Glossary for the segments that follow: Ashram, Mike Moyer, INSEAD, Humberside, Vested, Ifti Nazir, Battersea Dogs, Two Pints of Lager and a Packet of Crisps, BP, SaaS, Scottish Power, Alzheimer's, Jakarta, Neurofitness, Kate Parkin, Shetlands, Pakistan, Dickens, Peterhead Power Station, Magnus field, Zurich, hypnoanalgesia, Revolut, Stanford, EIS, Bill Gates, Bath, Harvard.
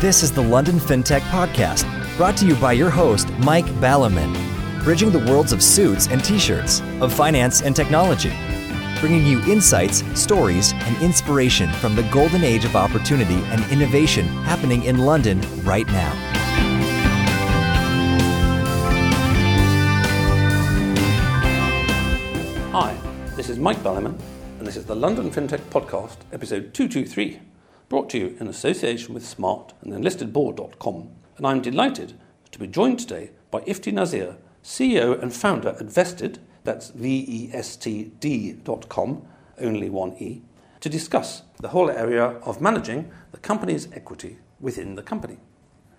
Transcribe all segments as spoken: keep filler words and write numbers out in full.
This is the London FinTech Podcast, brought to you by your host, Mike Ballaman, bridging the worlds of suits and t-shirts, of finance and technology, bringing you insights, stories, and inspiration from the golden age of opportunity and innovation happening in London right now. Hi, this is Mike Ballaman, and this is the London FinTech Podcast, episode two two three, brought to you in association with Smart and listed board dot com. And I'm delighted to be joined today by Ifti Nazir, C E O and founder at Vested, that's V E S T D dot com, only one E, to discuss the whole area of managing the company's equity within the company.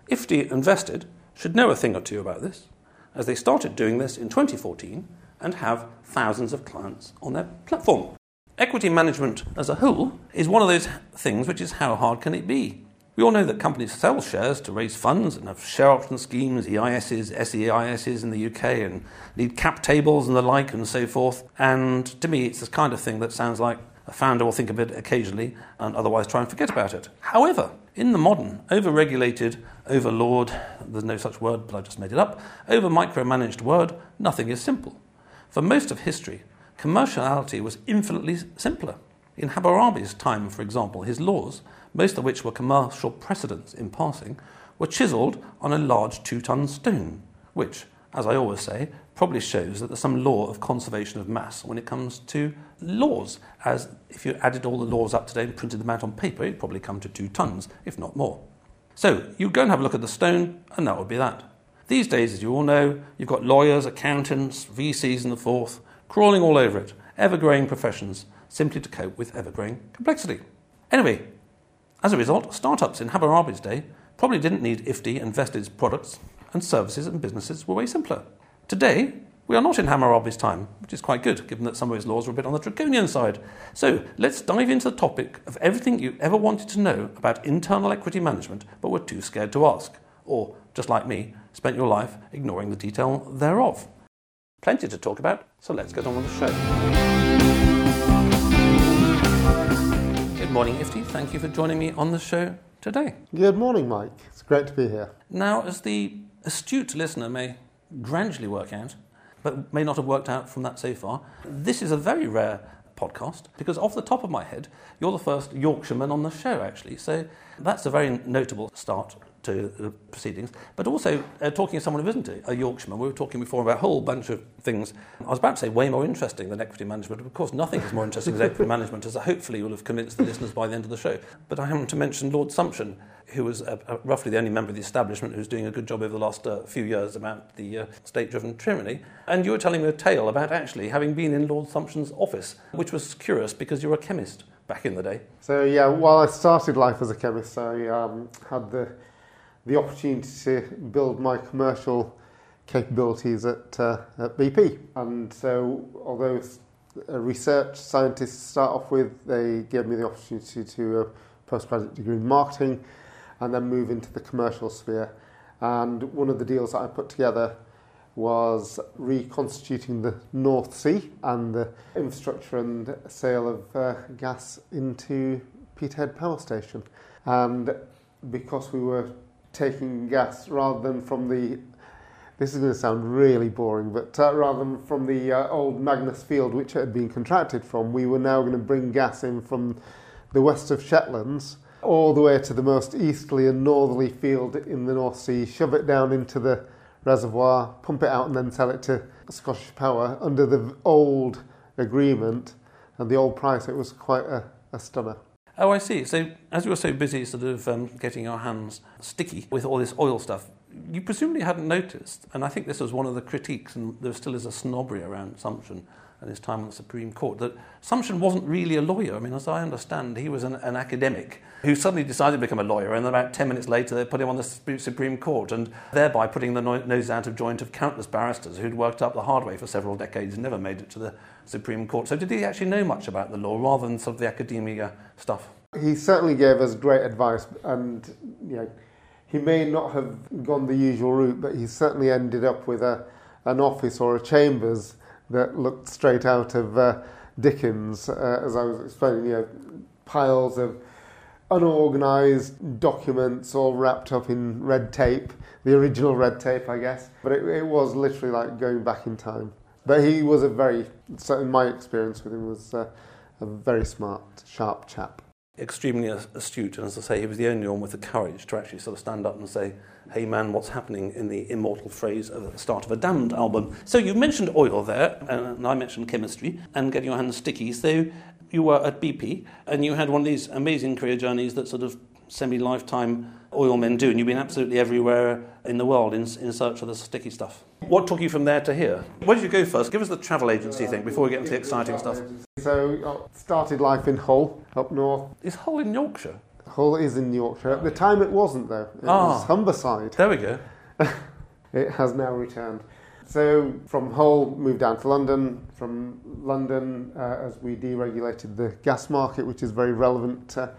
Ifti and Vested should know a thing or two about this, as they started doing this in twenty fourteen and have thousands of clients on their platform. Equity management as a whole is one of those things which is how hard can it be? We all know that companies sell shares to raise funds and have share option schemes, E I Ss, S E I Ss in the U K, and need cap tables and the like and so forth. And to me, it's this kind of thing that sounds like a founder will think of it occasionally and otherwise try and forget about it. However, in the modern, over-regulated, overlawed, there's no such word, but I just made it up, over-micromanaged world, nothing is simple. For most of history, commerciality was infinitely simpler. In Hammurabi's time, for example, his laws, most of which were commercial precedents in passing, were chiselled on a large two-ton stone, which, as I always say, probably shows that there's some law of conservation of mass when it comes to laws, as if you added all the laws up today and printed them out on paper, it'd probably come to two tons, if not more. So you go and have a look at the stone, and that would be that. These days, as you all know, you've got lawyers, accountants, V Cs and the forth, crawling all over it, ever-growing professions, simply to cope with ever-growing complexity. Anyway, as a result, startups in Hammurabi's day probably didn't need Ifti and Vested's products, and services and businesses were way simpler. Today, we are not in Hammurabi's time, which is quite good, given that some of his laws were a bit on the draconian side. So let's dive into the topic of everything you ever wanted to know about internal equity management, but were too scared to ask, or, just like me, spent your life ignoring the detail thereof. Plenty to talk about, so let's get on with the show. Good morning, Ifti. Thank you for joining me on the show today. Good morning, Mike. It's great to be here. Now, as the astute listener may gradually work out, but may not have worked out from that so far, this is a very rare podcast because off the top of my head, you're the first Yorkshireman on the show, actually. So that's a very notable start to the proceedings. But also, uh, talking to someone who isn't a Yorkshireman, we were talking before about a whole bunch of things, I was about to say way more interesting than equity management. Of course, nothing is more interesting than equity management, as hopefully you'll have convinced the listeners by the end of the show. But I haven't to mention Lord Sumption, who was uh, uh, roughly the only member of the establishment who's doing a good job over the last uh, few years about the uh, state-driven tyranny. And you were telling me a tale about actually having been in Lord Sumption's office, which was curious because you were a chemist back in the day. So, yeah, while I started life as a chemist, I um, had the... the opportunity to build my commercial capabilities at, uh, at B P. And so, although research scientists start off with, they gave me the opportunity to do a postgraduate degree in marketing and then move into the commercial sphere. And one of the deals that I put together was reconstituting the North Sea and the infrastructure and sale of uh, gas into Peterhead Power Station. And because we were taking gas rather than from the, this is going to sound really boring, but uh, rather than from the uh, old Magnus field, which it had been contracted from, we were now going to bring gas in from the west of Shetlands all the way to the most easterly and northerly field in the North Sea, shove it down into the reservoir, pump it out and then sell it to Scottish Power under the old agreement and the old price. It was quite a, a stunner. Oh, I see. So, as you were so busy sort of um, getting your hands sticky with all this oil stuff, you presumably hadn't noticed, and I think this was one of the critiques, and there still is a snobbery around Sumption and his time on the Supreme Court, that Sumption wasn't really a lawyer. I mean, as I understand, he was an, an academic who suddenly decided to become a lawyer, and about ten minutes later they put him on the Supreme Court, and thereby putting the no- nose out of joint of countless barristers who'd worked up the hard way for several decades and never made it to the Supreme Court. So did he actually know much about the law, rather than sort of the academia stuff? He certainly gave us great advice, and you know, he may not have gone the usual route, but he certainly ended up with a an office or a chambers that looked straight out of uh, Dickens, uh, as I was explaining, you know, piles of unorganised documents all wrapped up in red tape, the original red tape, I guess. But it, it was literally like going back in time. But he was a very, so in my experience with him, was a, a very smart, sharp chap. Extremely astute, and as I say, he was the only one with the courage to actually sort of stand up and say, hey man, what's happening, in the immortal phrase of the start of a Damned album. So you mentioned oil there, and I mentioned chemistry, and getting your hands sticky. So you were at B P, and you had one of these amazing career journeys that sort of semi-lifetime oil men do, and you've been absolutely everywhere in the world in, in search of the sticky stuff. What took you from there to here? Where did you go first? Give us the travel agency uh, thing before we get into the exciting stuff. Agency. So I started life in Hull, up north. Is Hull in Yorkshire? Hull is in Yorkshire. At the time it wasn't, though. It ah, was Humberside. There we go. It has now returned. So from Hull, moved down to London. From London, uh, as we deregulated the gas market, which is very relevant to,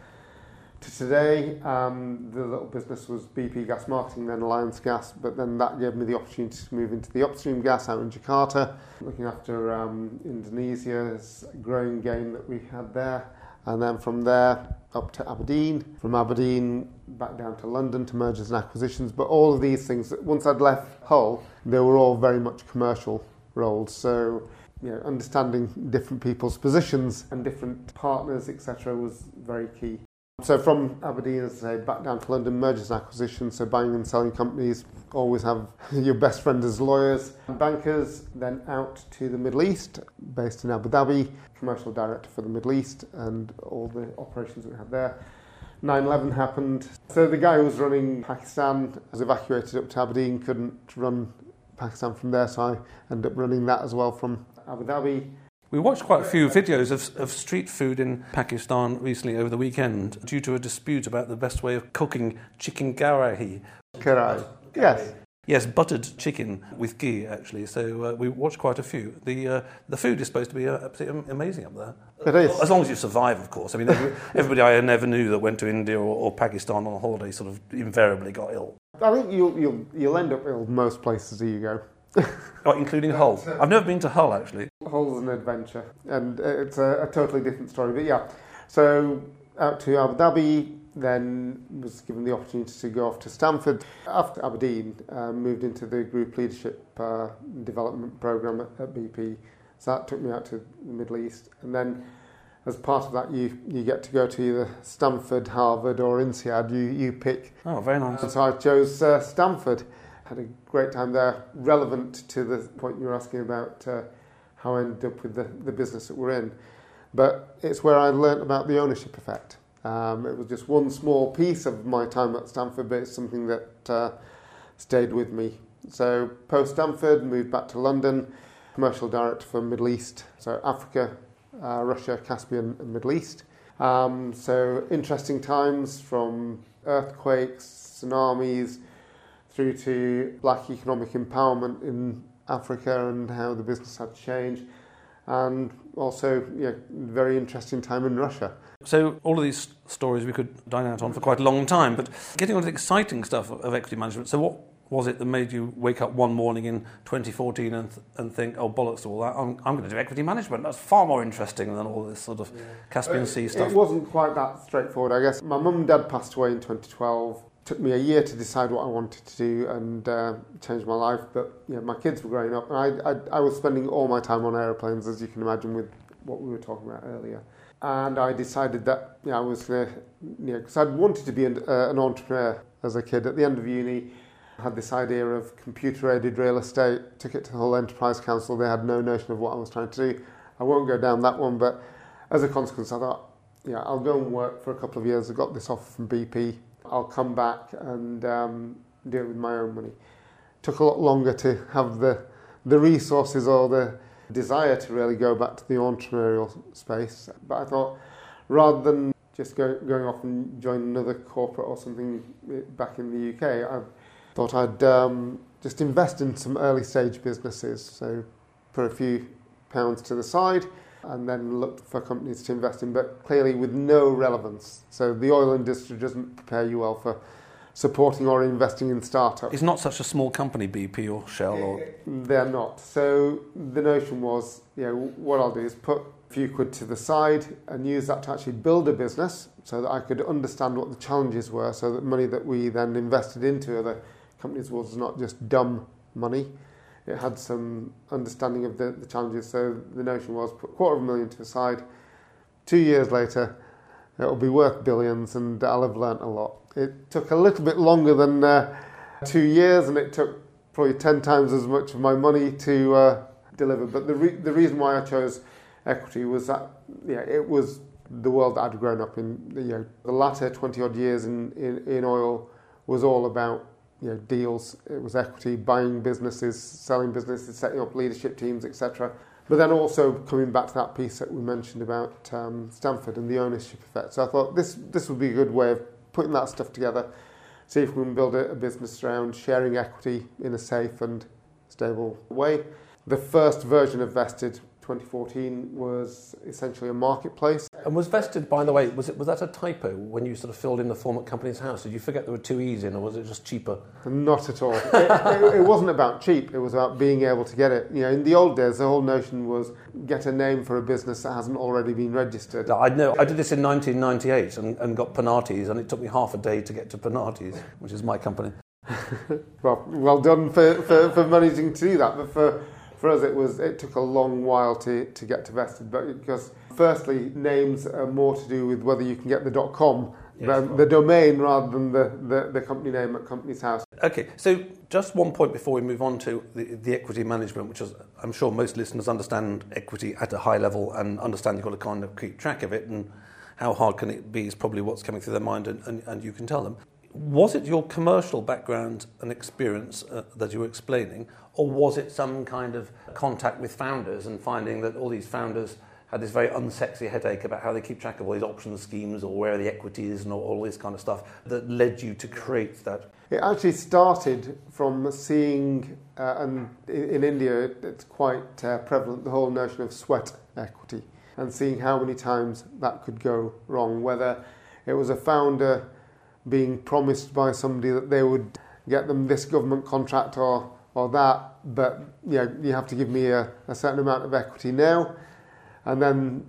to today, um, the little business was B P Gas Marketing, then Alliance Gas, but then that gave me the opportunity to move into the upstream gas out in Jakarta, looking after um, Indonesia's growing game that we had there. And then from there up to Aberdeen, from Aberdeen back down to London to mergers and acquisitions. But all of these things, once I'd left Hull, they were all very much commercial roles. So, you know, understanding different people's positions and different partners, et cetera, was very key. So from Aberdeen, as I say, back down to London, mergers and acquisitions, so buying and selling companies, always have your best friend as lawyers and bankers, then out to the Middle East, based in Abu Dhabi, commercial director for the Middle East and all the operations we had there. nine eleven happened, so the guy who was running Pakistan was evacuated up to Aberdeen, couldn't run Pakistan from there, so I ended up running that as well from Abu Dhabi. We watched quite a few videos of, of street food in Pakistan recently over the weekend due to a dispute about the best way of cooking chicken karahi. Karahi, yes. Yes, buttered chicken with ghee, actually. So uh, we watched quite a few. The uh, the food is supposed to be absolutely amazing up there. It is. As long as you survive, of course. I mean, everybody I never knew that went to India or, or Pakistan on a holiday sort of invariably got ill. I think you'll, you'll, you'll end up ill most places that you go. Oh, including Hull. I've never been to Hull, actually. Hull's an adventure, and it's a, a totally different story. But yeah, so out to Abu Dhabi, then was given the opportunity to go off to Stanford. After Aberdeen, uh, moved into the group leadership uh, development program at, at B P. So that took me out to the Middle East, and then as part of that, you, you get to go to either Stanford, Harvard, or INSEAD. You you pick. Oh, very nice. And so I chose uh, Stanford. Had a great time there, relevant to the point you were asking about uh, how I ended up with the, the business that we're in. But it's where I learnt about the ownership effect. Um, it was just one small piece of my time at Stanford, but it's something that uh, stayed with me. So post-Stanford, moved back to London, commercial director for Middle East, so Africa, uh, Russia, Caspian and Middle East. Um, so interesting times, from earthquakes, tsunamis, through to black economic empowerment in Africa and how the business had changed, and also, yeah, very interesting time in Russia. So all of these stories we could dine out on for quite a long time, but getting on to the exciting stuff of equity management, so what was it that made you wake up one morning in twenty fourteen and th- and think, oh, bollocks to all that, I'm, I'm going to do equity management, that's far more interesting than all this sort of yeah. Caspian uh, Sea stuff? It wasn't quite that straightforward, I guess. My mum and dad passed away in twenty twelve. Took me a year to decide what I wanted to do and uh, change my life, but you know, my kids were growing up, and I, I I was spending all my time on aeroplanes, as you can imagine, with what we were talking about earlier. And I decided that you know, I was going to, you know, because I'd wanted to be an, uh, an entrepreneur as a kid. At the end of uni, I had this idea of computer-aided real estate. Took it to the Hull Enterprise Council. They had no notion of what I was trying to do. I won't go down that one, but as a consequence, I thought, yeah, I'll go and work for a couple of years. I got this offer from B P. I'll come back and um, do it with my own money. Took a lot longer to have the the resources or the desire to really go back to the entrepreneurial space. But I thought, rather than just go, going off and join another corporate or something back in the U K, I thought I'd um, just invest in some early stage businesses. So put a few pounds to the side and then looked for companies to invest in, but clearly with no relevance. So the oil industry doesn't prepare you well for supporting or investing in startups. It's not such a small company, B P or Shell. Or... They're not. So the notion was, you know, what I'll do is put a few quid to the side and use that to actually build a business so that I could understand what the challenges were, so that money that we then invested into other companies was not just dumb money. It had some understanding of the, the challenges. So the notion was, put a quarter of a million to the side. Two years later, it'll be worth billions and I'll have learnt a lot. It took a little bit longer than uh, two years, and it took probably ten times as much of my money to uh, deliver. But the re- the reason why I chose equity was that, yeah, it was the world that I'd grown up in. You know, the latter twenty-odd years in, in, in oil was all about, you know, deals. It was equity, buying businesses, selling businesses, setting up leadership teams, et cetera. But then also coming back to that piece that we mentioned about um, Stanford and the ownership effect. So I thought this this would be a good way of putting that stuff together, see if we can build a, a business around sharing equity in a safe and stable way. The first version of Vested, twenty fourteen, was essentially a marketplace. And was Vested, by the way, was it was that a typo when you sort of filled in the form at Company's House? Did you forget there were two E's in, or was it just cheaper? Not at all. it, it, it wasn't about cheap, it was about being able to get it. You know, in the old days, the whole notion was get a name for a business that hasn't already been registered. I know. I did this in nineteen ninety-eight and, and got Panartis, and it took me half a day to get to Panartis, which is my company. well, well done for, for, for managing to do that, but for... For us, it was it took a long while to, to get to Vested, but because firstly, names are more to do with whether you can get the .com, yes, the, the domain, rather than the, the, the company name at Company's House. Okay, so just one point before we move on to the, the equity management, which is, I'm sure most listeners understand equity at a high level and understand you've got to kind of keep track of it, and how hard can it be is probably what's coming through their mind, and, and, and you can tell them. Was it your commercial background and experience uh, that you were explaining, or was it some kind of contact with founders and finding that all these founders had this very unsexy headache about how they keep track of all these option schemes or where the equity is and all, all this kind of stuff that led you to create that? It actually started from seeing, uh, and in India it's quite uh, prevalent, the whole notion of sweat equity, and seeing how many times that could go wrong, whether it was a founder being promised by somebody that they would get them this government contract or or that, but you know, you have to give me a, a certain amount of equity now, and then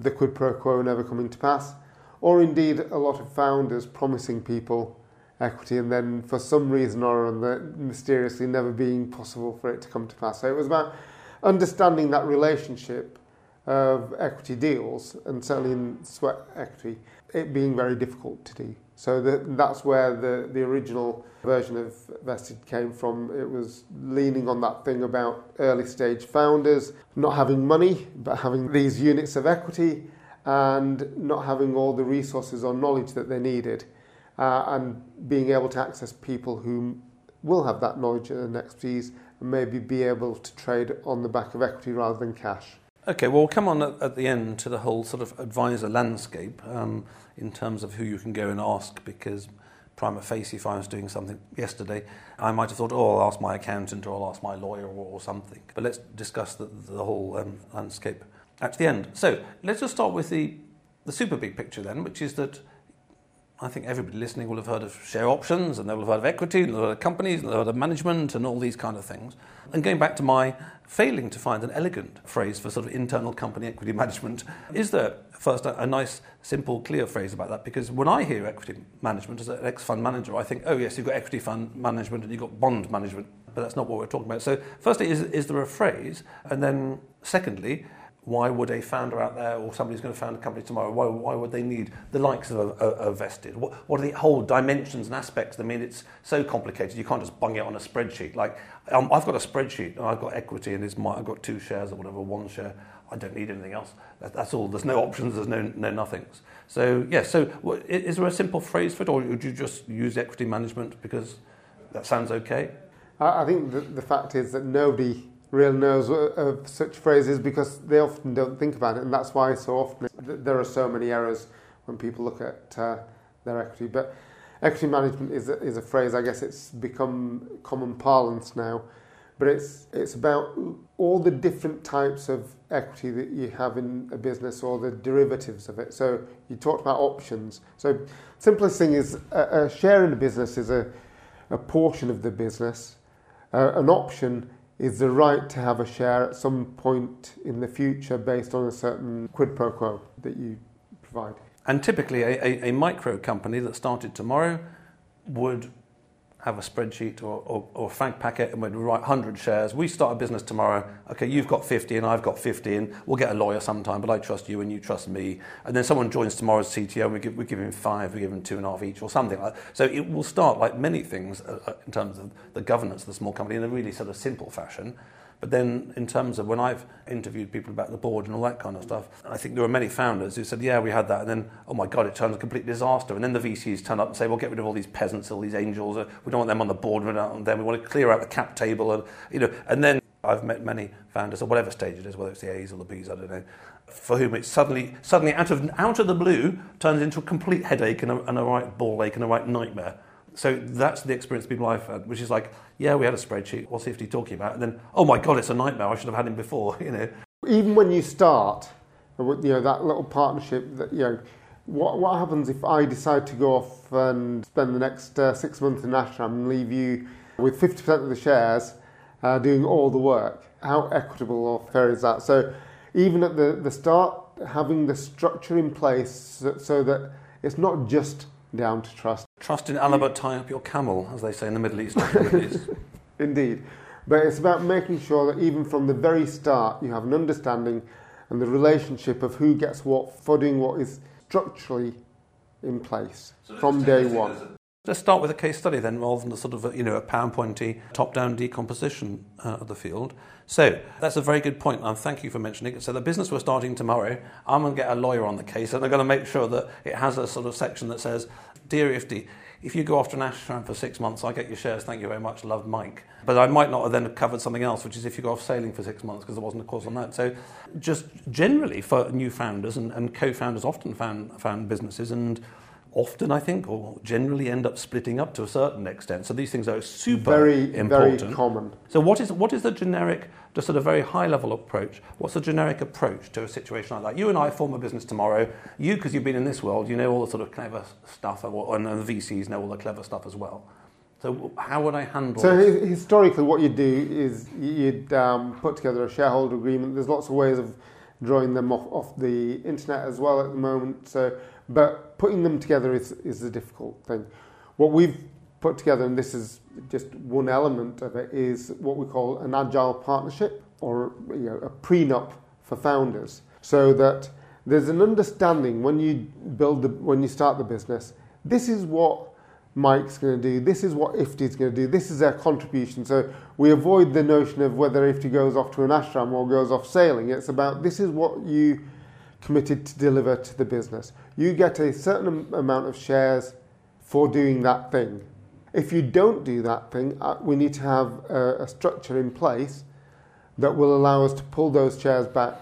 the quid pro quo never coming to pass. Or indeed a lot of founders promising people equity and then for some reason or other mysteriously never being possible for it to come to pass. So it was about understanding that relationship of equity deals, and certainly in sweat equity, it being very difficult to do. So the, that's where the, the original version of Vested came from. It was leaning on that thing about early stage founders not having money, but having these units of equity and not having all the resources or knowledge that they needed, uh, and being able to access people who will have that knowledge and expertise and maybe be able to trade on the back of equity rather than cash. Okay, well, we'll come on at, at the end to the whole sort of advisor landscape um, in terms of who you can go and ask, because prima facie, if I was doing something yesterday, I might have thought, oh, I'll ask my accountant or I'll ask my lawyer or, or something. But let's discuss the, the whole um, landscape at the end. So let's just start with the, the super big picture then, which is that I think everybody listening will have heard of share options, and they will have heard of equity, and they'll have heard of companies, and they'll have heard of management, and all these kind of things. And going back to my failing to find an elegant phrase for sort of internal company equity management, is there first a, a nice, simple, clear phrase about that? Because when I hear equity management as an ex-fund manager, I think, oh yes, you've got equity fund management and you've got bond management, but that's not what we're talking about. So firstly, is, is there a phrase? And then secondly, why would a founder out there, or somebody who's going to found a company tomorrow, why, why would they need the likes of a, a, a Vested? What, what are the whole dimensions and aspects? I mean, it's so complicated. You can't just bung it on a spreadsheet. Like, um, I've got a spreadsheet, and I've got equity, and it's my, I've got two shares or whatever, one share. I don't need anything else. That, that's all. There's no options. There's no no nothings. So, yeah, so what, is there a simple phrase for it, or would you just use equity management because that sounds okay? I think the, the fact is that nobody really knows of such phrases because they often don't think about it, and that's why so often there are so many errors when people look at uh, their equity. But equity management is a, is a phrase, I guess it's become common parlance now, But it's it's about all the different types of equity that you have in a business, or the derivatives of it. So you talked about options. So simplest thing is a, a share in a business is a, a portion of the business. Uh, an option is the right to have a share at some point in the future based on a certain quid pro quo that you provide. And typically a, a, a micro company that started tomorrow would have a spreadsheet or, or, or a fact packet and we'd write one hundred shares. We start a business tomorrow. Okay, you've got fifty and I've got fifty and we'll get a lawyer sometime, but I trust you and you trust me. And then someone joins tomorrow's C T O and we give, we give him five, we give him two and a half each or something like that. So it will start, like many things, uh, in terms of the governance of the small company, in a really sort of simple fashion. But then in terms of when I've interviewed people about the board and all that kind of stuff, I think there were many founders who said, yeah, we had that. And then, oh my God, it turned a complete disaster. And then the V Cs turn up and say, well, get rid of all these peasants, all these angels. We don't want them on the board. We don't want them. We want to clear out the cap table. And, you know, and then I've met many founders at whatever stage it is, whether it's the A's or the B's, I don't know, for whom it suddenly, suddenly out of out of the blue, turns into a complete headache and a, and a right ball ache and a right nightmare. So that's the experience people I've had, which is like, yeah, we had a spreadsheet, what's Ifti talking about? And then, oh my God, it's a nightmare, I should have had him before, you know. Even when you start, you know, that little partnership, that, you know, what what happens if I decide to go off and spend the next uh, six months in Ashram and leave you with fifty percent of the shares uh, doing all the work? How equitable or fair is that? So even at the, the start, having the structure in place so, so that it's not just down to trust. Trust in Allah, but tie up your camel, as they say in the Middle East. Indeed. But it's about making sure that even from the very start you have an understanding and the relationship of who gets what for doing what is structurally in place so from day one. Let's start with a case study then, rather than a sort of a, you know, a PowerPointy top-down decomposition uh, of the field. So that's a very good point, and thank you for mentioning it. So the business we're starting tomorrow, I'm going to get a lawyer on the case, and I'm going to make sure that it has a sort of section that says, "Dear Ifti, if you go off to an ashram for six months, I get your shares. Thank you very much. Love, Mike." But I might not have then covered something else, which is if you go off sailing for six months, because there wasn't a course on that. So just generally for new founders and, and co-founders, often found found businesses and. Often, I think, or generally end up splitting up to a certain extent. So these things are super very, important. Very common. So what is what is the generic, just at a very high-level approach, what's the generic approach to a situation like that? You and I form a business tomorrow. You, because you've been in this world, you know all the sort of clever stuff, and the V Cs know all the clever stuff as well. So how would I handle So this? Historically, what you'd do is you'd um, put together a shareholder agreement. There's lots of ways of drawing them off, off the internet as well at the moment. So... But putting them together is is a difficult thing. What we've put together, and this is just one element of it, is what we call an agile partnership, or, you know, a prenup for founders, so that there's an understanding when you build the, when you start the business. This is what Mike's going to do. This is what Ifti's going to do. This is their contribution. So we avoid the notion of whether Ifti goes off to an ashram or goes off sailing. It's about this is what you. Committed to deliver to the business. You get a certain amount of shares for doing that thing. If you don't do that thing, we need to have a, a structure in place that will allow us to pull those shares back.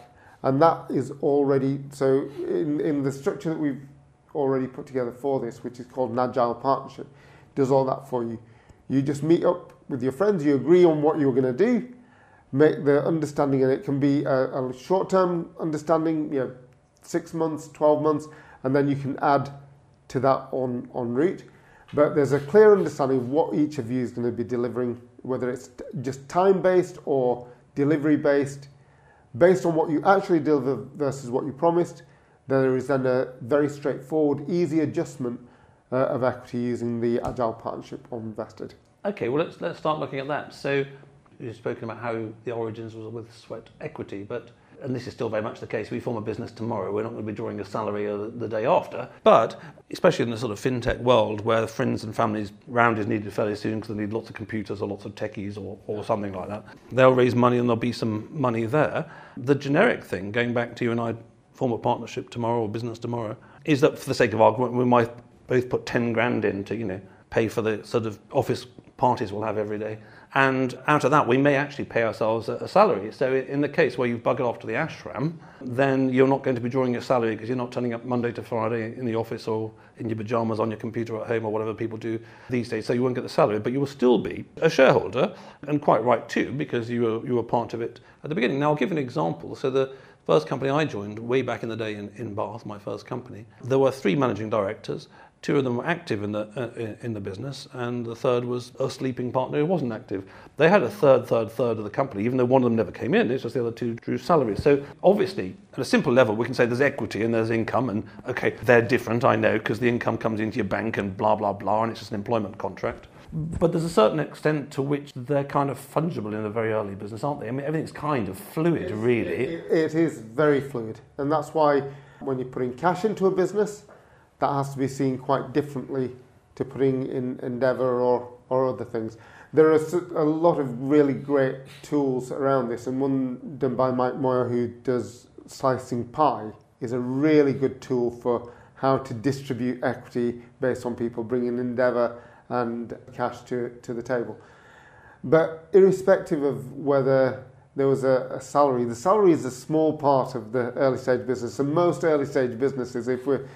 And that is already, so in, in the structure that we've already put together for this, which is called an agile partnership, does all that for you. You just meet up with your friends, you agree on what you're going to do, make the understanding, and it can be a, a short-term understanding, you know, six months, twelve months, and then you can add to that on en route. But there's a clear understanding of what each of you is going to be delivering, whether it's t- just time-based or delivery-based. Based on what you actually deliver versus what you promised, there is then a very straightforward, easy adjustment uh, of equity using the Agile Partnership on Vested. Okay, well, let's let's start looking at that. So you've spoken about how the origins was with sweat equity, but... and this is still very much the case, we form a business tomorrow, we're not going to be drawing a salary the day after, but especially in the sort of fintech world where friends and families round is needed fairly soon because they need lots of computers or lots of techies or, or something like that, they'll raise money and there'll be some money there. The generic thing, going back to you and I form a partnership tomorrow or business tomorrow, is that for the sake of argument we might both put ten grand in to, you know, pay for the sort of office parties we'll have every day And out of that, we may actually pay ourselves a salary. So in the case where you've buggered off to the ashram, then you're not going to be drawing your salary because you're not turning up Monday to Friday in the office or in your pyjamas on your computer at home or whatever people do these days. So you won't get the salary, but you will still be a shareholder, and quite right too, because you were, you were part of it at the beginning. Now, I'll give an example. So the first company I joined way back in the day in, in Bath, my first company, there were three managing directors. Two of them were active in the uh, in the business, and the third was a sleeping partner who wasn't active. They had a third, third, third of the company, even though one of them never came in. It's just the other two drew salaries. So obviously, at a simple level, we can say there's equity and there's income, and okay, they're different, I know, because the income comes into your bank and blah, blah, blah, and it's just an employment contract. But there's a certain extent to which they're kind of fungible in a very early business, aren't they? I mean, everything's kind of fluid, it's, really. It, it is very fluid, and that's why when you're putting cash into a business, that has to be seen quite differently to putting in Endeavour or, or other things. There are a lot of really great tools around this, and one done by Mike Moyer, who does Slicing Pie, is a really good tool for how to distribute equity based on people bringing Endeavour and cash to, to the table. But irrespective of whether there was a, a salary, the salary is a small part of the early stage business, and most early stage businesses, if we're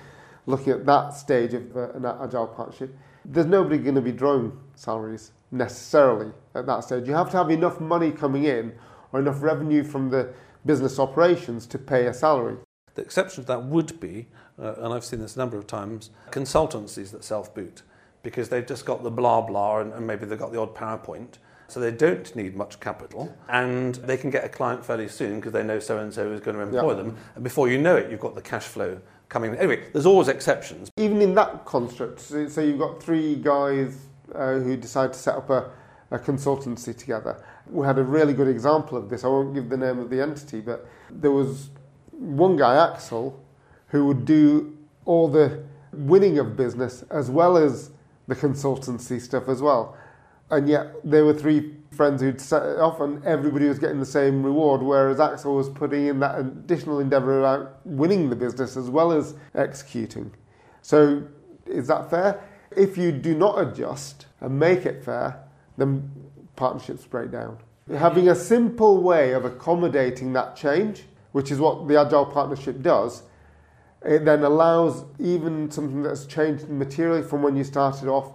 looking at that stage of an agile partnership, there's nobody going to be drawing salaries necessarily at that stage. You have to have enough money coming in or enough revenue from the business operations to pay a salary. The exception to that would be, uh, and I've seen this a number of times, consultancies that self-boot, because they've just got the blah blah and, and maybe they've got the odd PowerPoint. So they don't need much capital, and they can get a client fairly soon because they know so-and-so is going to employ yeah. them. And before you know it, you've got the cash flow coming. Anyway, there's always exceptions. Even in that construct, so, so you've got three guys uh, who decide to set up a, a consultancy together. We had a really good example of this. I won't give the name of the entity, but there was one guy, Axel, who would do all the winning of business as well as the consultancy stuff as well. And yet there were three friends who'd set it off and everybody was getting the same reward, whereas Axel was putting in that additional endeavour about winning the business as well as executing. So is that fair? If you do not adjust and make it fair, then partnerships break down. Having a simple way of accommodating that change, which is what the Agile Partnership does, it then allows even something that's changed materially from when you started off,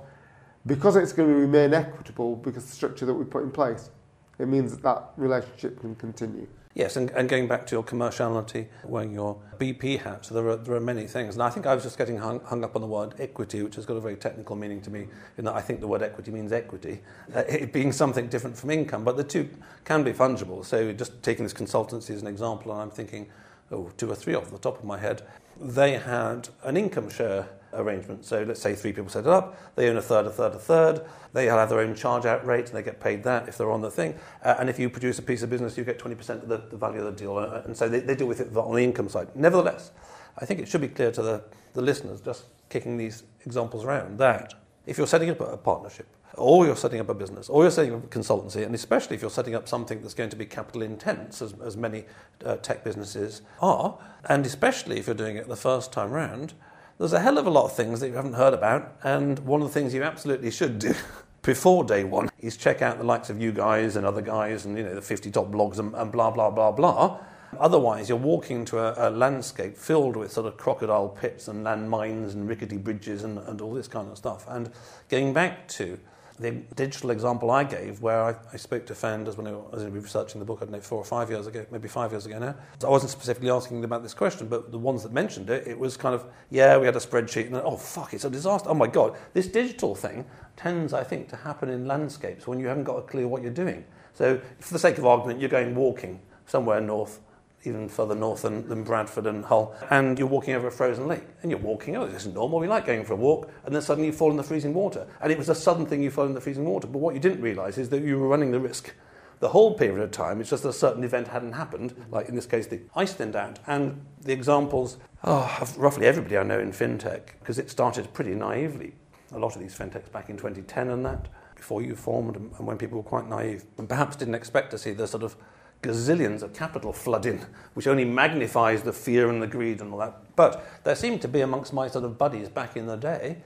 because it's going to remain equitable because the structure that we put in place, it means that that relationship can continue. Yes, and, and going back to your commerciality, wearing your B P hat, so there are, there are many things. And I think I was just getting hung, hung up on the word equity, which has got a very technical meaning to me, in that I think the word equity means equity, uh, it being something different from income. But the two can be fungible. So just taking this consultancy as an example, and I'm thinking, oh, two or three off the top of my head, they had an income share arrangement. So let's say three people set it up, they own a third, a third, a third, they have their own charge out rate and they get paid that if they're on the thing, uh, and if you produce a piece of business you get twenty percent of the, the value of the deal, uh, and so they, they deal with it on the income side. Nevertheless, I think it should be clear to the, the listeners, just kicking these examples around, that if you're setting up a partnership, or you're setting up a business, or you're setting up a consultancy, and especially if you're setting up something that's going to be capital intense, as, as many uh, tech businesses are, and especially if you're doing it the first time round, there's a hell of a lot of things that you haven't heard about, and one of the things you absolutely should do before day one is check out the likes of you guys and other guys and, you know, the fifty top blogs and, and blah, blah, blah, blah. Otherwise, you're walking into a, a landscape filled with sort of crocodile pits and landmines and rickety bridges and, and all this kind of stuff. And going back to the digital example I gave, where I, I spoke to founders when I was researching the book, I don't know, four or five years ago, maybe five years ago now. So I wasn't specifically asking them about this question, but the ones that mentioned it, it was kind of, yeah, we had a spreadsheet, and then, oh, fuck, it's a disaster. Oh, my God. This digital thing tends, I think, to happen in landscapes when you haven't got a clue what you're doing. So for the sake of argument, you're going walking somewhere north, even further north than, than Bradford and Hull, and you're walking over a frozen lake, and you're walking, oh, this is normal, we like going for a walk, and then suddenly you fall in the freezing water. And it was a sudden thing, you fell in the freezing water, but what you didn't realise is that you were running the risk the whole period of time. It's just a certain event hadn't happened, like in this case the ice thinned out. And the examples, oh, of roughly everybody I know in fintech, because it started pretty naively, a lot of these fintechs back in twenty ten and that, before you formed, and when people were quite naive, and perhaps didn't expect to see the sort of gazillions of capital flood in, which only magnifies the fear and the greed and all that. But there seemed to be amongst my sort of buddies back in the day,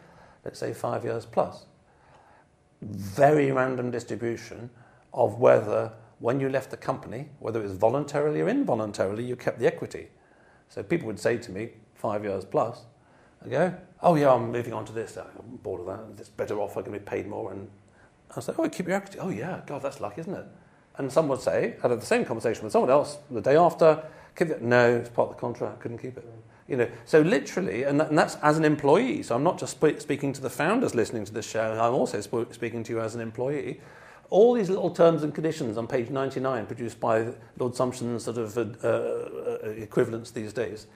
let's say five years plus, very random distribution of whether when you left the company, whether it was voluntarily or involuntarily, you kept the equity. So people would say to me, five years plus, I go, oh yeah, I'm moving on to this, I'm bored of that, it's better off, I can be paid more. And I said, oh, keep your equity. Oh yeah, God, that's lucky, isn't it? And some would say, I had the same conversation with someone else the day after, keep it. No, it's part of the contract, I couldn't keep it. You know, so literally, and, that, and that's as an employee, so I'm not just sp- speaking to the founders listening to this show, I'm also sp- speaking to you as an employee. All these little terms and conditions on page ninety-nine produced by Lord Sumption's sort of uh, uh, equivalents these days,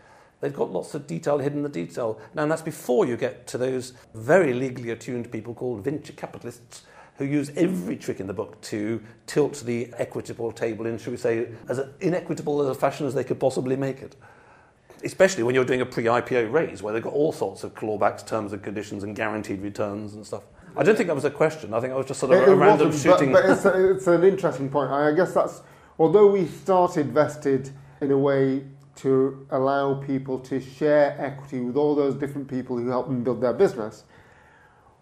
they've got lots of detail hidden in the detail. Now, and that's before you get to those very legally attuned people called venture capitalists who use every trick in the book to tilt the equitable table in, should we say, as inequitable as a fashion as they could possibly make it. Especially when you're doing a pre-I P O raise where they've got all sorts of clawbacks, terms and conditions and guaranteed returns and stuff. I don't think that was a question. I think I was just sort of it, a it random shooting. But, but it's, a, it's an interesting point. I guess that's, although we started Vested in a way to allow people to share equity with all those different people who help them build their business,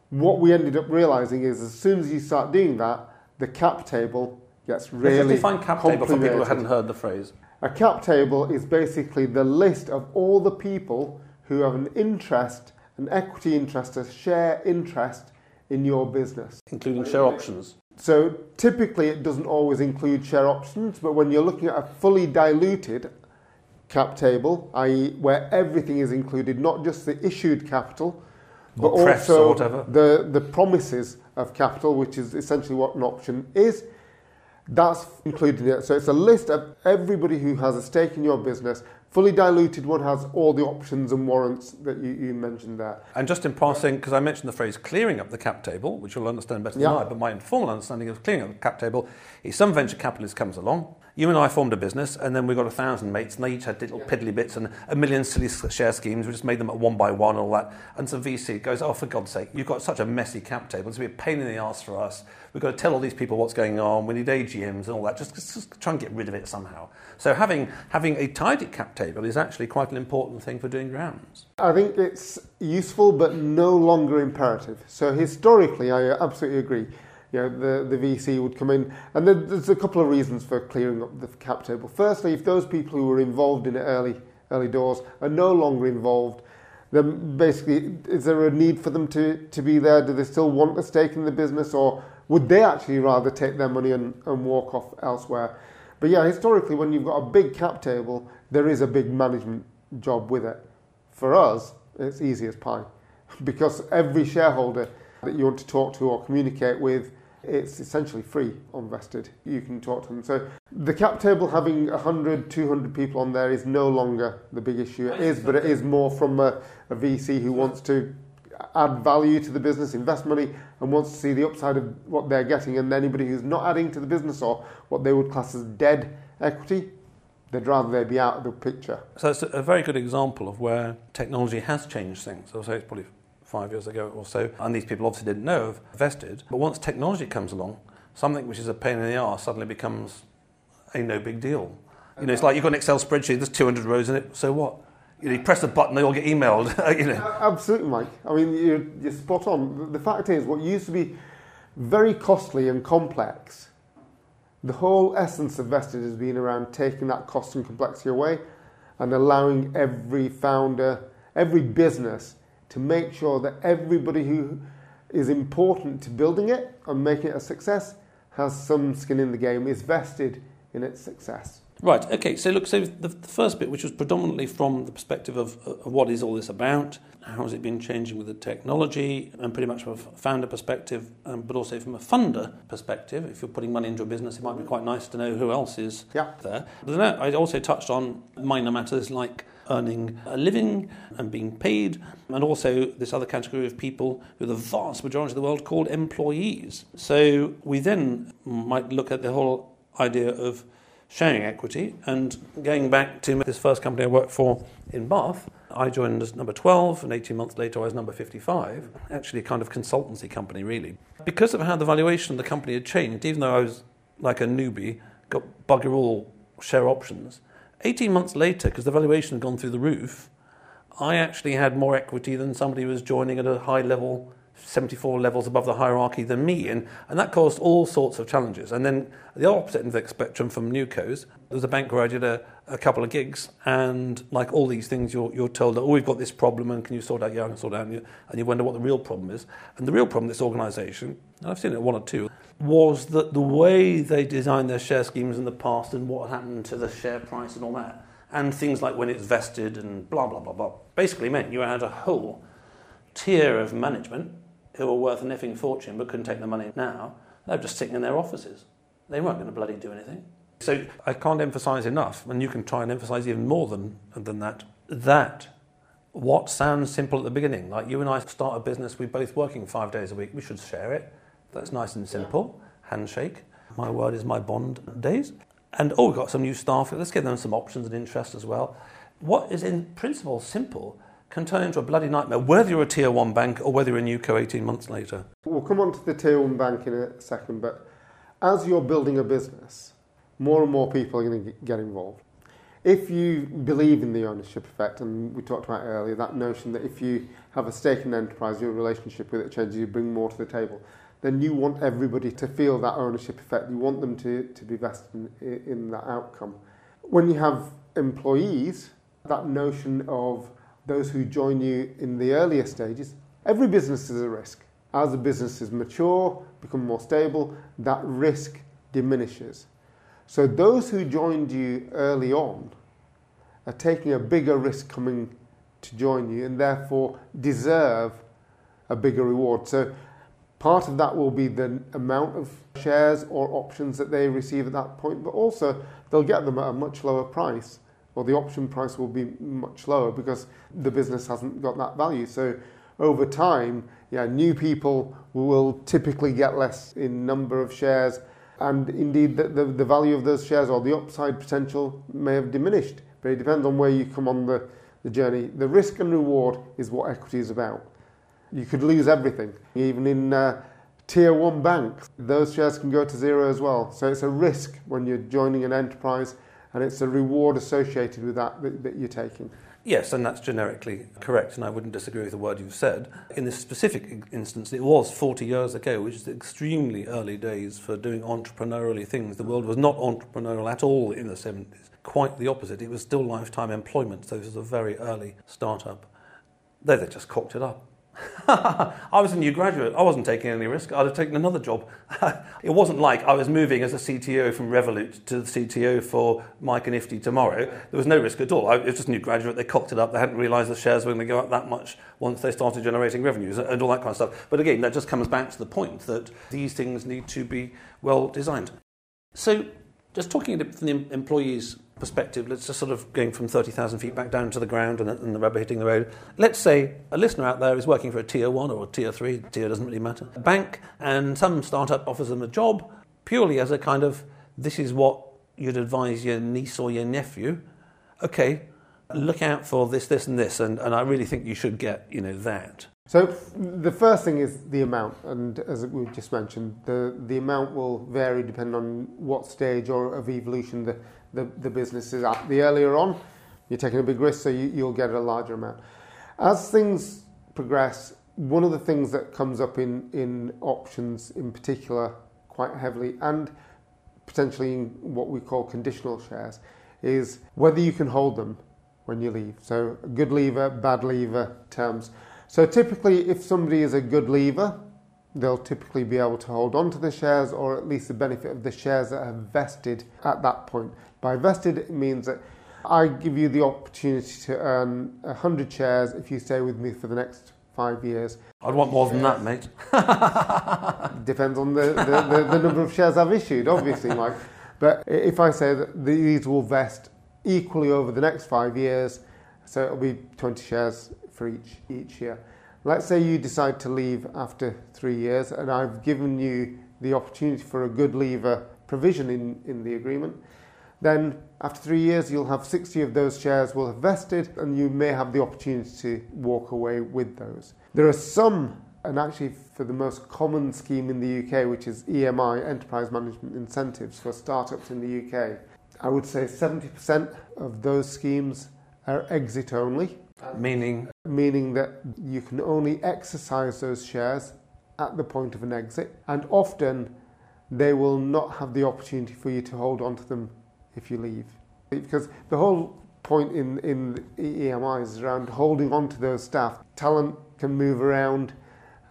what we ended up realising is as soon as you start doing that, the cap table gets really complicated. Define cap table for people who hadn't heard the phrase. A cap table is basically the list of all the people who have an interest, an equity interest, a share interest in your business. Including share options. So typically it doesn't always include share options, but when you're looking at a fully diluted cap table, that is where everything is included, not just the issued capital, but also the, the promises of capital, which is essentially what an option is, that's included in it. So it's a list of everybody who has a stake in your business. Fully diluted one has all the options and warrants that you, you mentioned there. And just in passing, because I mentioned the phrase clearing up the cap table, which you'll understand better than yeah. I, but my informal understanding of clearing up the cap table is some venture capitalist comes along, you and I formed a business, and then we got a thousand mates, and they each had little yeah. piddly bits and a million silly share schemes. We just made them at one by one and all that. And some V C goes, oh, for God's sake, you've got such a messy cap table. It's going to be a pain in the arse for us. We've got to tell all these people what's going on. We need A G Ms and all that. Just, just try and get rid of it somehow. So having having a tidy cap table is actually quite an important thing for doing rounds. I think it's useful but no longer imperative. So historically, I absolutely agree. You know, the, the V C would come in, and there's a couple of reasons for clearing up the cap table. Firstly, if those people who were involved in it early, early doors are no longer involved, then basically, is there a need for them to, to be there? Do they still want a stake in the business, or would they actually rather take their money and, and walk off elsewhere? But yeah, historically, when you've got a big cap table, there is a big management job with it. For us, it's easy as pie, because every shareholder that you want to talk to or communicate with, it's essentially free on Vested. You can talk to them. So the cap table having one hundred, two hundred people on there is no longer the big issue. It is, but it is more from a, a V C who wants to add value to the business, invest money, and wants to see the upside of what they're getting. And anybody who's not adding to the business or what they would class as dead equity, they'd rather they be out of the picture. So it's a very good example of where technology has changed things. So it's probably five years ago or so, and these people obviously didn't know of Vested. But once technology comes along, something which is a pain in the arse suddenly becomes a no big deal. You know, it's like you've got an Excel spreadsheet, there's two hundred rows in it, so what? You know, you press a button, they all get emailed. You know. Absolutely, Mike. I mean, you're, you're spot on. The fact is, what used to be very costly and complex, the whole essence of Vested has been around taking that cost and complexity away and allowing every founder, every business, to make sure that everybody who is important to building it and making it a success has some skin in the game, is vested in its success. Right, okay, so look, so the, the first bit, which was predominantly from the perspective of, of what is all this about, how has it been changing with the technology, and pretty much from a founder perspective, um, but also from a funder perspective. If you're putting money into a business, it might be quite nice to know who else is yeah. there. But then I also touched on minor matters like earning a living and being paid, and also this other category of people who the vast majority of the world called employees. So we then might look at the whole idea of sharing equity, and going back to this first company I worked for in Bath, I joined as number twelve, and eighteen months later I was number fifty-five, actually a kind of consultancy company really. Because of how the valuation of the company had changed, even though I was like a newbie, got bugger all share options, eighteen months later, because the valuation had gone through the roof, I actually had more equity than somebody who was joining at a high level seventy-four levels above the hierarchy than me, and, and that caused all sorts of challenges. And then the opposite end of the spectrum from newcos, there was a bank where I did a, a couple of gigs, and like all these things, you're, you're told that, oh, we've got this problem, and can you sort out? Yeah, I can sort out. And you, and you wonder what the real problem is. And the real problem, this organisation, and I've seen it one or two, was that the way they designed their share schemes in the past and what happened to the share price and all that, and things like when it's vested and blah, blah, blah, blah, basically meant you had a whole tier of management who were worth an effing fortune but couldn't take the money now. They're just sitting in their offices. They weren't going to bloody do anything. So I can't emphasise enough, and you can try and emphasise even more than, than that, that what sounds simple at the beginning, like you and I start a business, we're both working five days a week, we should share it. That's nice and simple. Handshake. My word is my bond days. And, oh, we've got some new staff. Let's give them some options and interest as well. What is in principle simple can turn into a bloody nightmare, whether you're a tier one bank or whether you're a newco eighteen months later. We'll come on to the tier one bank in a second, but as you're building a business, more and more people are going to get involved. If you believe in the ownership effect, and we talked about earlier, that notion that if you have a stake in an enterprise, your relationship with it changes, you bring more to the table, then you want everybody to feel that ownership effect. You want them to, to be vested in, in that outcome. When you have employees, that notion of those who join you in the earlier stages, every business is a risk. As the businesses mature, become more stable, that risk diminishes. So those who joined you early on are taking a bigger risk coming to join you and therefore deserve a bigger reward. So part of that will be the amount of shares or options that they receive at that point, but also they'll get them at a much lower price, or the option price will be much lower because the business hasn't got that value. So over time, yeah, new people will typically get less in number of shares, and indeed the, the, the value of those shares or the upside potential may have diminished, but it depends on where you come on the, the journey. The risk and reward is what equity is about. You could lose everything. Even in uh, tier one banks, those shares can go to zero as well. So it's a risk when you're joining an enterprise, and it's a reward associated with that that, that you're taking. Yes, and that's generically correct, and I wouldn't disagree with the word you've said. In this specific instance, it was forty years ago, which is extremely early days for doing entrepreneurially things. The world was not entrepreneurial at all in the seventies. Quite the opposite. It was still lifetime employment, so this was a very early startup. They, they just cocked it up. I was a new graduate. I wasn't taking any risk. I'd have taken another job. It wasn't like I was moving as a C T O from Revolut to the C T O for Mike and Ifti tomorrow. There was no risk at all. I was just a new graduate. They cocked it up. They hadn't realised the shares were going to go up that much once they started generating revenues and all that kind of stuff. But again, that just comes back to the point that these things need to be well designed. So just talking from the employees' perspective, let's just sort of going from thirty thousand feet back down to the ground and, and the rubber hitting the road. Let's say a listener out there is working for a tier one or a tier three, tier doesn't really matter, a bank, and some startup offers them a job purely as a kind of, this is what you'd advise your niece or your nephew. Okay, look out for this, this and this, and, and I really think you should get, you know, that. So the first thing is the amount, and as we just mentioned, the, the amount will vary depending on what stage or of evolution the, the, the business is at. The earlier on, you're taking a big risk, so you, you'll get a larger amount. As things progress, one of the things that comes up in, in options in particular quite heavily, and potentially in what we call conditional shares, is whether you can hold them when you leave. So good leaver, bad leaver terms. So typically, if somebody is a good leaver, they'll typically be able to hold on to the shares, or at least the benefit of the shares that are vested at that point. By vested, it means that I give you the opportunity to earn one hundred shares if you stay with me for the next five years. I'd want more than that, mate. Depends on the, the, the, the number of shares I've issued, obviously, Mike. But if I say that these will vest equally over the next five years, so it'll be twenty shares for each each year. Let's say you decide to leave after three years, and I've given you the opportunity for a good leaver provision in, in the agreement. Then after three years, you'll have sixty of those shares will have vested, and you may have the opportunity to walk away with those. There are some, and actually for the most common scheme in the U K, which is E M I, Enterprise Management Incentives for startups in the U K, I would say seventy percent of those schemes are exit only. Meaning? Meaning that you can only exercise those shares at the point of an exit, and often they will not have the opportunity for you to hold on to them if you leave. Because the whole point in, in E M I is around holding on to those staff. Talent can move around.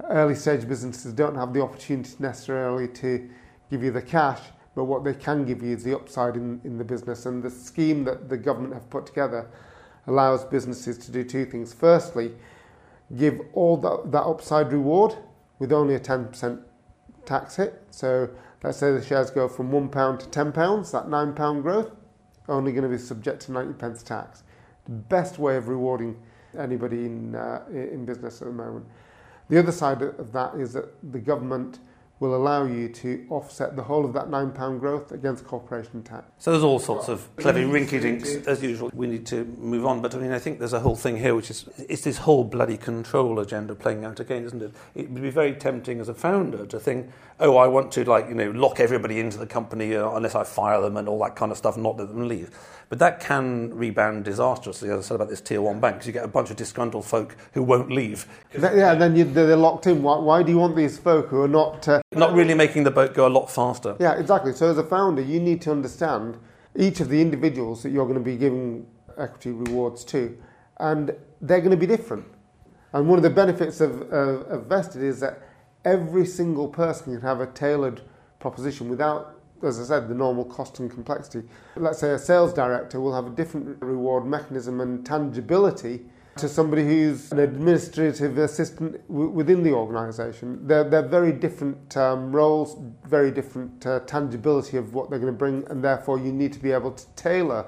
Early stage businesses don't have the opportunity necessarily to give you the cash, but what they can give you is the upside in, in the business. And the scheme that the government have put together allows businesses to do two things. Firstly, give all that, that upside reward with only a ten percent tax hit. So let's say the shares go from one pound to ten pounds, that nine pound growth, only going to be subject to ninety pence tax. The best way of rewarding anybody in, uh, in business at the moment. The other side of that is that the government will allow you to offset the whole of that nine pound growth against corporation tax. So there's all sorts of clever rinky-dinks, as usual. We need to move on, but I mean, I think there's a whole thing here, which is, it's this whole bloody control agenda playing out again, isn't it? It would be very tempting as a founder to think, oh, I want to, like, you know, lock everybody into the company uh, unless I fire them and all that kind of stuff, not let them leave. But that can rebound disastrously, as I said about this tier one bank, because you get a bunch of disgruntled folk who won't leave. Yeah, and then you, they're locked in. Why, why do you want these folk who are not... Uh, not really making the boat go a lot faster. Yeah, exactly. So as a founder, you need to understand each of the individuals that you're going to be giving equity rewards to, and they're going to be different. And one of the benefits of, of, of Vested is that every single person can have a tailored proposition without... as I said, the normal cost and complexity. Let's say a sales director will have a different reward mechanism and tangibility to somebody who's an administrative assistant w- within the organisation. They're, they're very different um, roles, very different uh, tangibility of what they're going to bring, and therefore you need to be able to tailor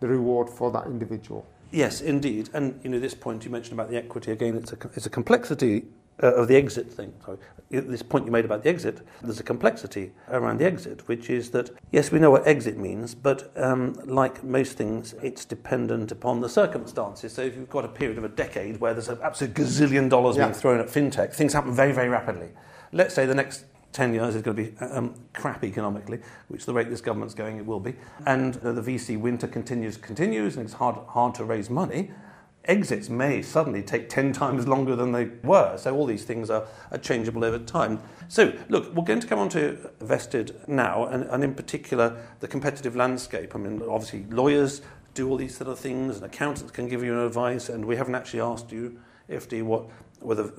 the reward for that individual. Yes, indeed. And you know, this point you mentioned about the equity, again, it's a, it's a complexity Uh, of the exit thing, sorry, this point you made about the exit, there's a complexity around the exit, which is that, yes, we know what exit means, but um, like most things, it's dependent upon the circumstances. So if you've got a period of a decade where there's an absolute gazillion dollars yeah. being thrown at fintech, things happen very, very rapidly. Let's say the next ten years is going to be um, crap economically, which the rate this government's going, it will be, and uh, the V C winter continues, continues, and it's hard, hard to raise money. Exits may suddenly take ten times longer than they were. So all these things are, are changeable over time. So, look, we're going to come on to Vested now, and, and in particular, the competitive landscape. I mean, obviously, lawyers do all these sort of things, and accountants can give you an advice, and we haven't actually asked you, Ifti, what whether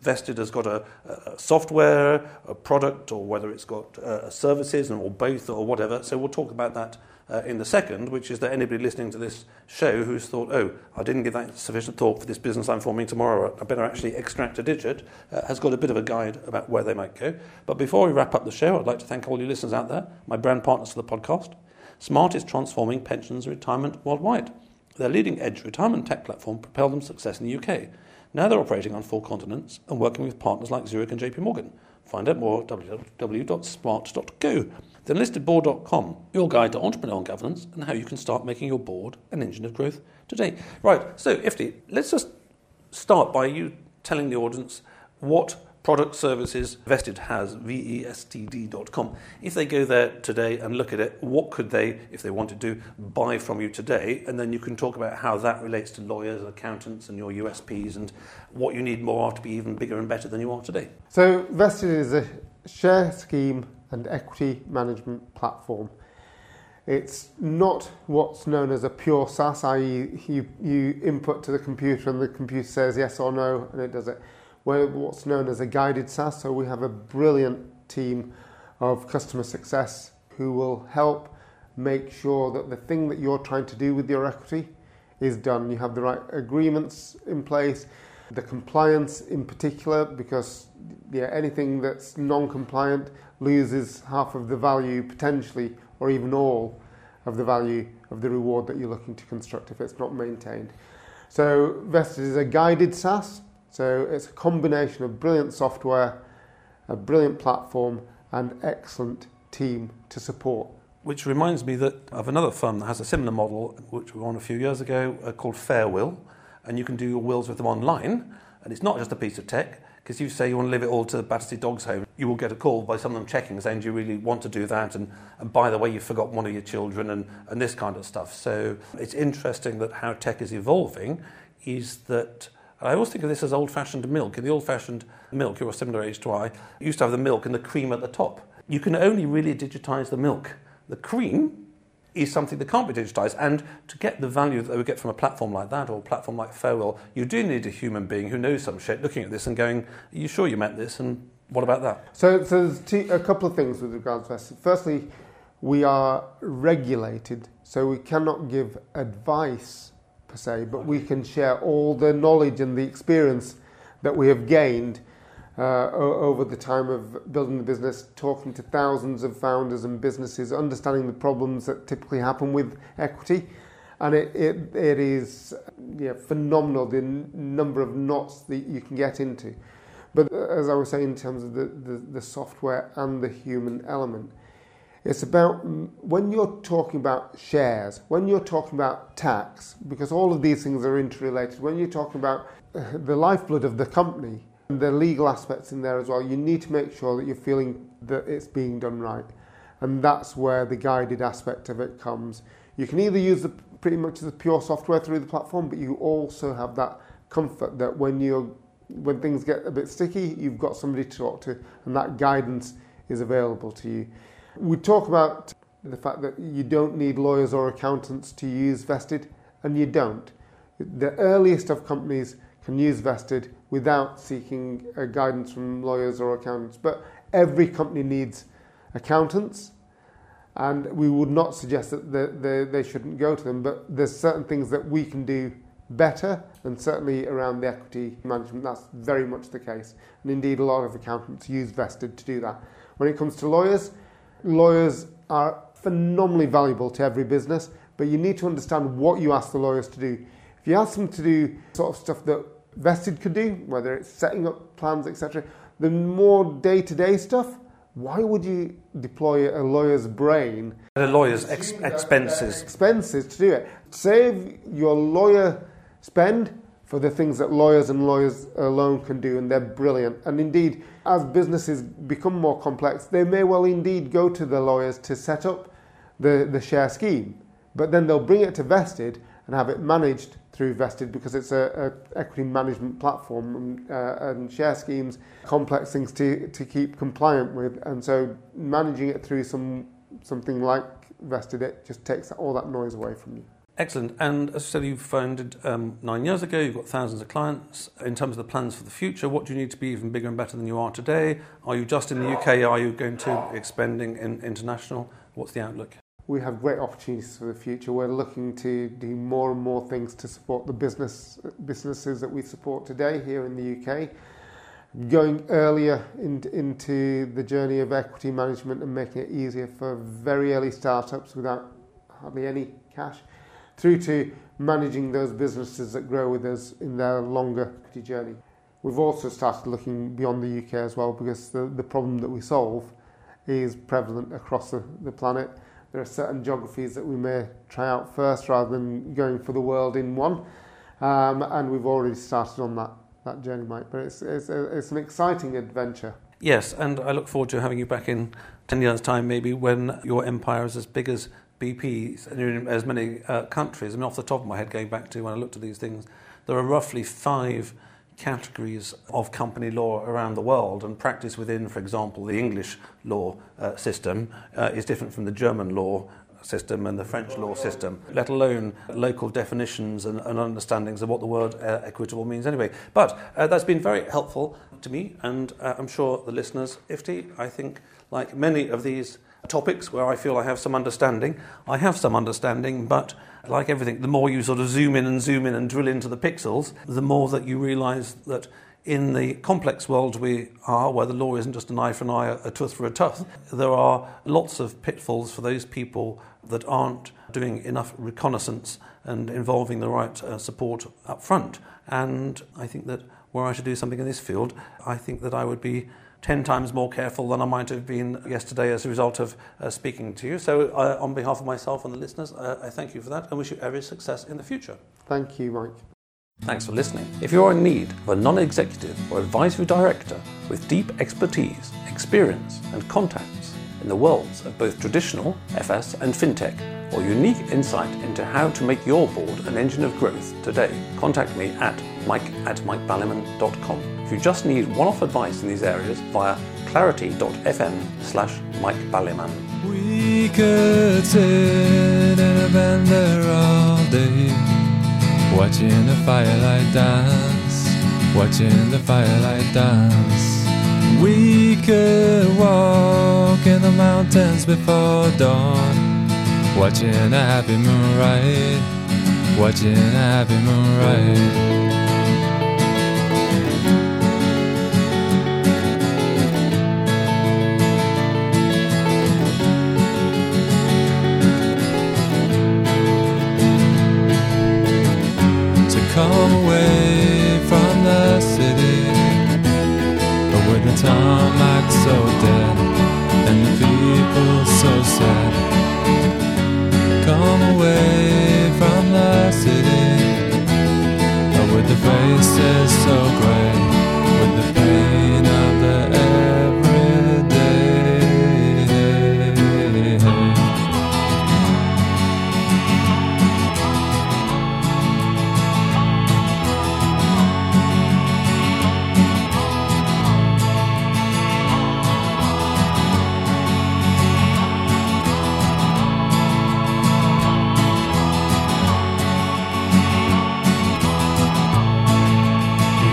Vested has got a, a software, a product, or whether it's got uh, services, or both, or whatever. So we'll talk about that Uh, in the second, which is that anybody listening to this show who's thought, oh, I didn't give that sufficient thought for this business I'm forming tomorrow, I better actually extract a digit, uh, has got a bit of a guide about where they might go. But before we wrap up the show, I'd like to thank all you listeners out there, my brand partners for the podcast. Smart is transforming pensions and retirement worldwide. Their leading-edge retirement tech platform propelled them to success in the U K. Now they're operating on four continents and working with partners like Zurich and J P Morgan. Find out more at w w w dot smart dot go. Then listed board dot com, your guide to entrepreneurial governance and how you can start making your board an engine of growth today. Right, so Ifti, let's just start by you telling the audience what product services Vested has, V E S T D dot com. If they go there today and look at it, what could they, if they wanted to, buy from you today? And then you can talk about how that relates to lawyers and accountants and your U S Ps and what you need more to be even bigger and better than you are today. So Vested is a share scheme and equity management platform. It's not what's known as a pure SaaS, that is you, you input to the computer and the computer says yes or no and it does it. We're what's known as a guided SaaS, so we have a brilliant team of customer success who will help make sure that the thing that you're trying to do with your equity is done. You have the right agreements in place, the compliance in particular, because yeah, anything that's non-compliant loses half of the value potentially, or even all of the value of the reward that you're looking to construct if it's not maintained. So Vested is a guided SaaS, so it's a combination of brilliant software, a brilliant platform, and excellent team to support. Which reminds me that of another firm that has a similar model, which we won a few years ago, uh, called Fairwill. and you can do your wills with them online, and it's not just a piece of tech, because you say you want to leave it all to the Battersea Dogs Home, you will get a call by some of them checking, saying, do you really want to do that? And, and by the way, you've forgotten one of your children, and, and this kind of stuff. So it's interesting that how tech is evolving is that, and I always think of this as old-fashioned milk. In the old-fashioned milk, you're a similar age to I, you used to have the milk and the cream at the top. You can only really digitise the milk. The cream is something that can't be digitised, and to get the value that we get from a platform like that or a platform like Farewell, you do need a human being who knows some shit looking at this and going, are you sure you meant this, and what about that? So, so there's t- a couple of things with regards to this. Firstly, we are regulated, so we cannot give advice per se, but we can share all the knowledge and the experience that we have gained Uh, over the time of building the business, talking to thousands of founders and businesses, understanding the problems that typically happen with equity. And it it, it is yeah, phenomenal, the n- number of knots that you can get into. But as I was saying, in terms of the, the, the software and the human element, it's about when you're talking about shares, when you're talking about tax, because all of these things are interrelated, when you're talking about the lifeblood of the company, the legal aspects in there as well, you need to make sure that you're feeling that it's being done right. And that's where the guided aspect of it comes. You can either use the, pretty much the pure software through the platform, but you also have that comfort that when you're when things get a bit sticky, you've got somebody to talk to, and that guidance is available to you. We talk about the fact that you don't need lawyers or accountants to use Vested, and you don't. The earliest of companies can use Vested without seeking guidance from lawyers or accountants. But every company needs accountants, and we would not suggest that they, they, they shouldn't go to them, but there's certain things that we can do better, and certainly around the equity management, that's very much the case. And indeed, a lot of accountants use Vested to do that. When it comes to lawyers, lawyers are phenomenally valuable to every business, but you need to understand what you ask the lawyers to do. If you ask them to do sort of stuff that Vested could do, whether it's setting up plans, et cetera, the more day-to-day stuff, why would you deploy a lawyer's brain and a lawyer's ex- expenses expenses to do it? Save your lawyer spend for the things that lawyers and lawyers alone can do, and they're brilliant. And indeed, as businesses become more complex, they may well indeed go to the lawyers to set up the, the share scheme, but then they'll bring it to Vested and have it managed through Vested, because it's a, a equity management platform, and, uh, and share schemes, complex things to, to keep compliant with. And so managing it through some something like Vested, it just takes all that noise away from you. Excellent. And as I said, you founded um, nine years ago, you've got thousands of clients. In terms of the plans for the future, what do you need to be even bigger and better than you are today? Are you just in the U K? Are you going to expanding in international? What's the outlook? We have great opportunities for the future. We're looking to do more and more things to support the business businesses that we support today here in the U K. Going earlier in, into the journey of equity management and making it easier for very early startups without hardly any cash, through to managing those businesses that grow with us in their longer equity journey. We've also started looking beyond the U K as well, because the, the problem that we solve is prevalent across the, the planet. There are certain geographies that we may try out first rather than going for the world in one. Um, and we've already started on that, that journey, Mike. But it's, it's, it's an exciting adventure. Yes, and I look forward to having you back in ten years' time, maybe, when your empire is as big as B P and you're in as many uh, countries. I mean, off the top of my head, going back to when I looked at these things, there are roughly five categories of company law around the world, and practice within, for example, the English law uh, system uh, is different from the German law system and the French law system, let alone local definitions and, and understandings of what the word uh, equitable means anyway. But uh, that's been very helpful to me, and uh, I'm sure the listeners. Ifti, I think, like many of these topics where I feel I have some understanding. I have some understanding, but like everything, the more you sort of zoom in and zoom in and drill into the pixels, the more that you realise that in the complex world we are, where the law isn't just an eye for an eye, a tooth for a tooth, there are lots of pitfalls for those people that aren't doing enough reconnaissance and involving the right uh, support up front. And I think that were I to do something in this field, I think that I would be ten times more careful than I might have been yesterday as a result of uh, speaking to you. So uh, on behalf of myself and the listeners, uh, I thank you for that and wish you every success in the future. Thank you, Mike. Thanks for listening. If you are in need of a non-executive or advisory director with deep expertise, experience and contacts in the worlds of both traditional, F S and fintech, or unique insight into how to make your board an engine of growth today, contact me at mike at mikeballiman dot com. If you just need one-off advice in these areas, via clarity dot f m slash mikeballiman. We could sit in a band there all day, watching the firelight dance, watching the firelight dance. We could walk in the mountains before dawn, watching a happy moon ride, watching a happy moon ride. To come away from the city, but with the tarmac so dead and the people so sad. Come away from the city, but with the faces so grey, with the pain of the everyday.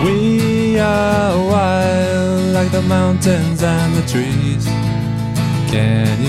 We are wild like the mountains and the trees. Can you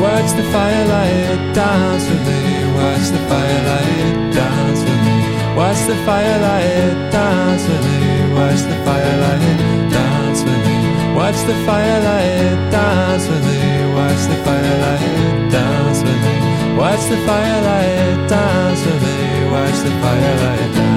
Watch the firelight dance with me, watch the firelight dance with me, watch the firelight dance with me, watch the firelight dance with me, watch the firelight dance with me, watch the firelight dance with me, watch the firelight dance with me, watch the firelight dance.